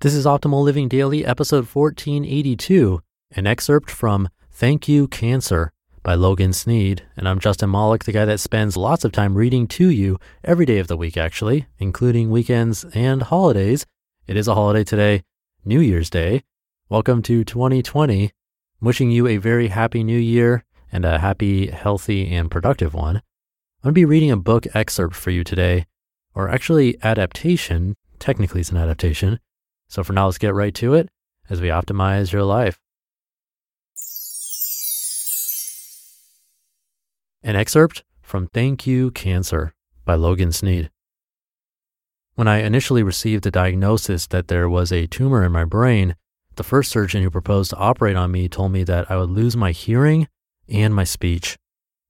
This is Optimal Living Daily, episode 1482, an excerpt from Thank You, Cancer by Logan Sneed. And I'm Justin Malek, the guy that spends lots of time reading to you every day of the week, actually, including weekends and holidays. It is a holiday today, New Year's Day. Welcome to 2020. I'm wishing you a very happy new year and a happy, healthy, and productive one. I'm going to be reading a book excerpt for you today, or actually adaptation. Technically, it's an adaptation. So for now, let's get right to it as we optimize your life. An excerpt from Thank You, Cancer by Logan Sneed. When I initially received the diagnosis that there was a tumor in my brain, the first surgeon who proposed to operate on me told me that I would lose my hearing and my speech.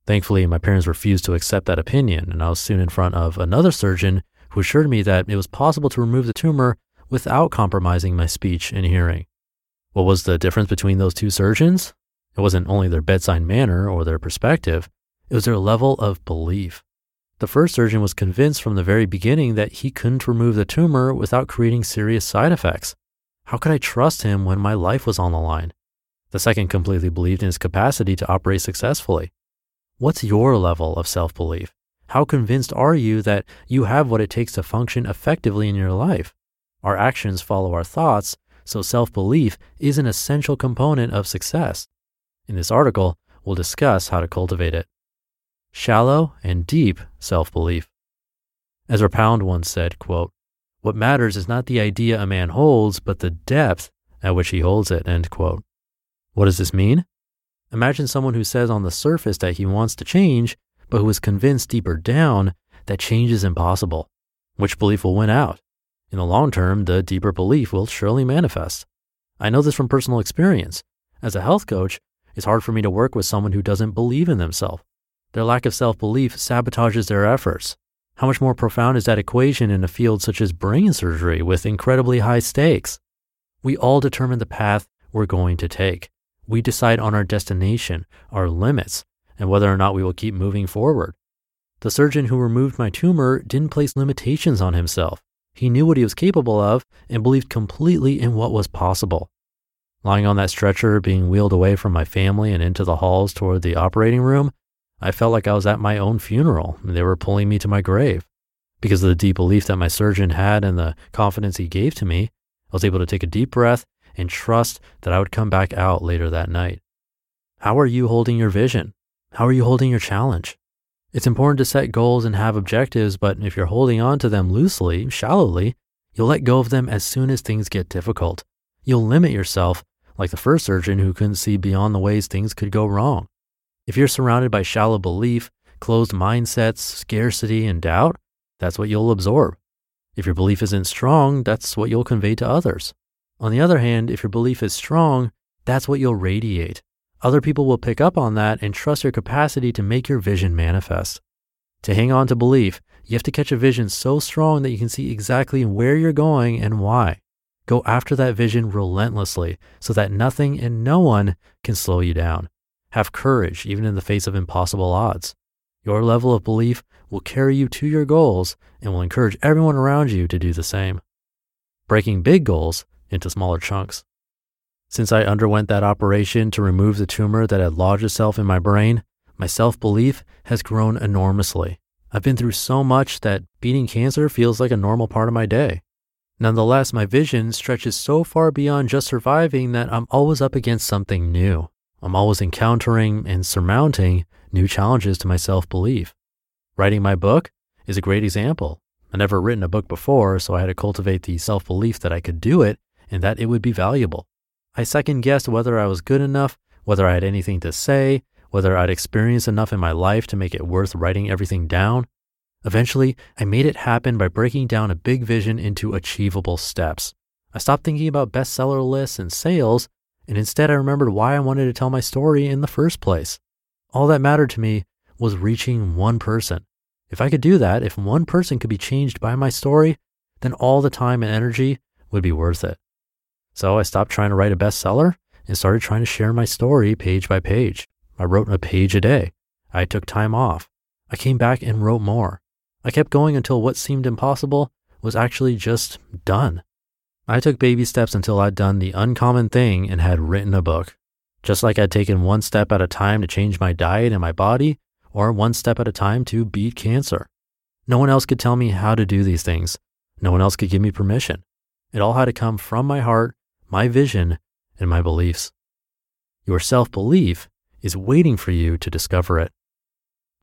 Thankfully, my parents refused to accept that opinion, and I was soon in front of another surgeon who assured me that it was possible to remove the tumor without compromising my speech and hearing. What was the difference between those two surgeons? It wasn't only their bedside manner or their perspective, it was their level of belief. The first surgeon was convinced from the very beginning that he couldn't remove the tumor without creating serious side effects. How could I trust him when my life was on the line? The second completely believed in his capacity to operate successfully. What's your level of self-belief? How convinced are you that you have what it takes to function effectively in your life? Our actions follow our thoughts, so self-belief is an essential component of success. In this article, we'll discuss how to cultivate it. Shallow and deep self-belief. Ezra Pound once said, quote, "What matters is not the idea a man holds, but the depth at which he holds it," end quote. What does this mean? Imagine someone who says on the surface that he wants to change, but who is convinced deeper down that change is impossible. Which belief will win out? In the long term, the deeper belief will surely manifest. I know this from personal experience. As a health coach, it's hard for me to work with someone who doesn't believe in themselves. Their lack of self-belief sabotages their efforts. How much more profound is that equation in a field such as brain surgery with incredibly high stakes? We all determine the path we're going to take. We decide on our destination, our limits, and whether or not we will keep moving forward. The surgeon who removed my tumor didn't place limitations on himself. He knew what he was capable of and believed completely in what was possible. Lying on that stretcher, being wheeled away from my family and into the halls toward the operating room, I felt like I was at my own funeral and they were pulling me to my grave. Because of the deep belief that my surgeon had and the confidence he gave to me, I was able to take a deep breath and trust that I would come back out later that night. How are you holding your vision? How are you holding your challenge? It's important to set goals and have objectives, but if you're holding on to them loosely, shallowly, you'll let go of them as soon as things get difficult. You'll limit yourself, like the first surgeon who couldn't see beyond the ways things could go wrong. If you're surrounded by shallow belief, closed mindsets, scarcity, and doubt, that's what you'll absorb. If your belief isn't strong, that's what you'll convey to others. On the other hand, if your belief is strong, that's what you'll radiate. Other people will pick up on that and trust your capacity to make your vision manifest. To hang on to belief, you have to catch a vision so strong that you can see exactly where you're going and why. Go after that vision relentlessly so that nothing and no one can slow you down. Have courage even in the face of impossible odds. Your level of belief will carry you to your goals and will encourage everyone around you to do the same. Breaking big goals into smaller chunks. Since I underwent that operation to remove the tumor that had lodged itself in my brain, my self-belief has grown enormously. I've been through so much that beating cancer feels like a normal part of my day. Nonetheless, my vision stretches so far beyond just surviving that I'm always up against something new. I'm always encountering and surmounting new challenges to my self-belief. Writing my book is a great example. I've never written a book before, so I had to cultivate the self-belief that I could do it and that it would be valuable. I second-guessed whether I was good enough, whether I had anything to say, whether I'd experienced enough in my life to make it worth writing everything down. Eventually, I made it happen by breaking down a big vision into achievable steps. I stopped thinking about bestseller lists and sales, and instead I remembered why I wanted to tell my story in the first place. All that mattered to me was reaching one person. If I could do that, if one person could be changed by my story, then all the time and energy would be worth it. So I stopped trying to write a bestseller and started trying to share my story page by page. I wrote a page a day. I took time off. I came back and wrote more. I kept going until what seemed impossible was actually just done. I took baby steps until I'd done the uncommon thing and had written a book. Just like I'd taken one step at a time to change my diet and my body, or one step at a time to beat cancer. No one else could tell me how to do these things. No one else could give me permission. It all had to come from my heart, my vision, and my beliefs. Your self-belief is waiting for you to discover it.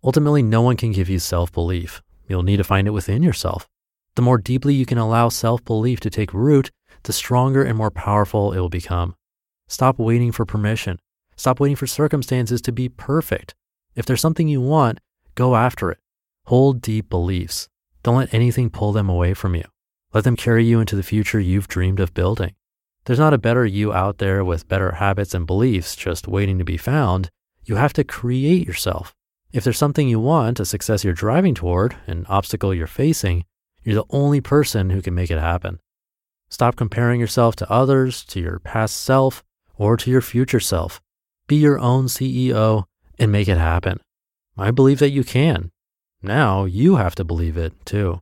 Ultimately, no one can give you self-belief. You'll need to find it within yourself. The more deeply you can allow self-belief to take root, the stronger and more powerful it will become. Stop waiting for permission. Stop waiting for circumstances to be perfect. If there's something you want, go after it. Hold deep beliefs. Don't let anything pull them away from you. Let them carry you into the future you've dreamed of building. There's not a better you out there with better habits and beliefs just waiting to be found. You have to create yourself. If there's something you want, a success you're driving toward, an obstacle you're facing, you're the only person who can make it happen. Stop comparing yourself to others, to your past self, or to your future self. Be your own CEO and make it happen. I believe that you can. Now you have to believe it too.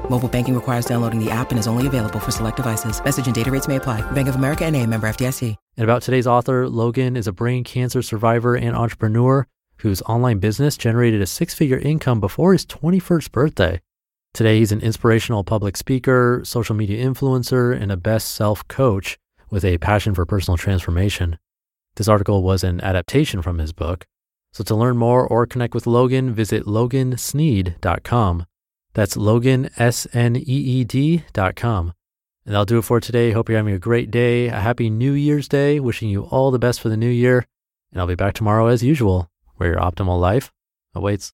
Mobile banking requires downloading the app and is only available for select devices. Message and data rates may apply. Bank of America N.A., member FDIC. And about today's author, Logan is a brain cancer survivor and entrepreneur whose online business generated a six-figure income before his 21st birthday. Today, he's an inspirational public speaker, social media influencer, and a best self coach with a passion for personal transformation. This article was an adaptation from his book. So to learn more or connect with Logan, visit logansneed.com. That's Logan, SNEED.com. And that'll do it for today. Hope you're having a great day. A happy New Year's Day. Wishing you all the best for the new year. And I'll be back tomorrow as usual, where your optimal life awaits.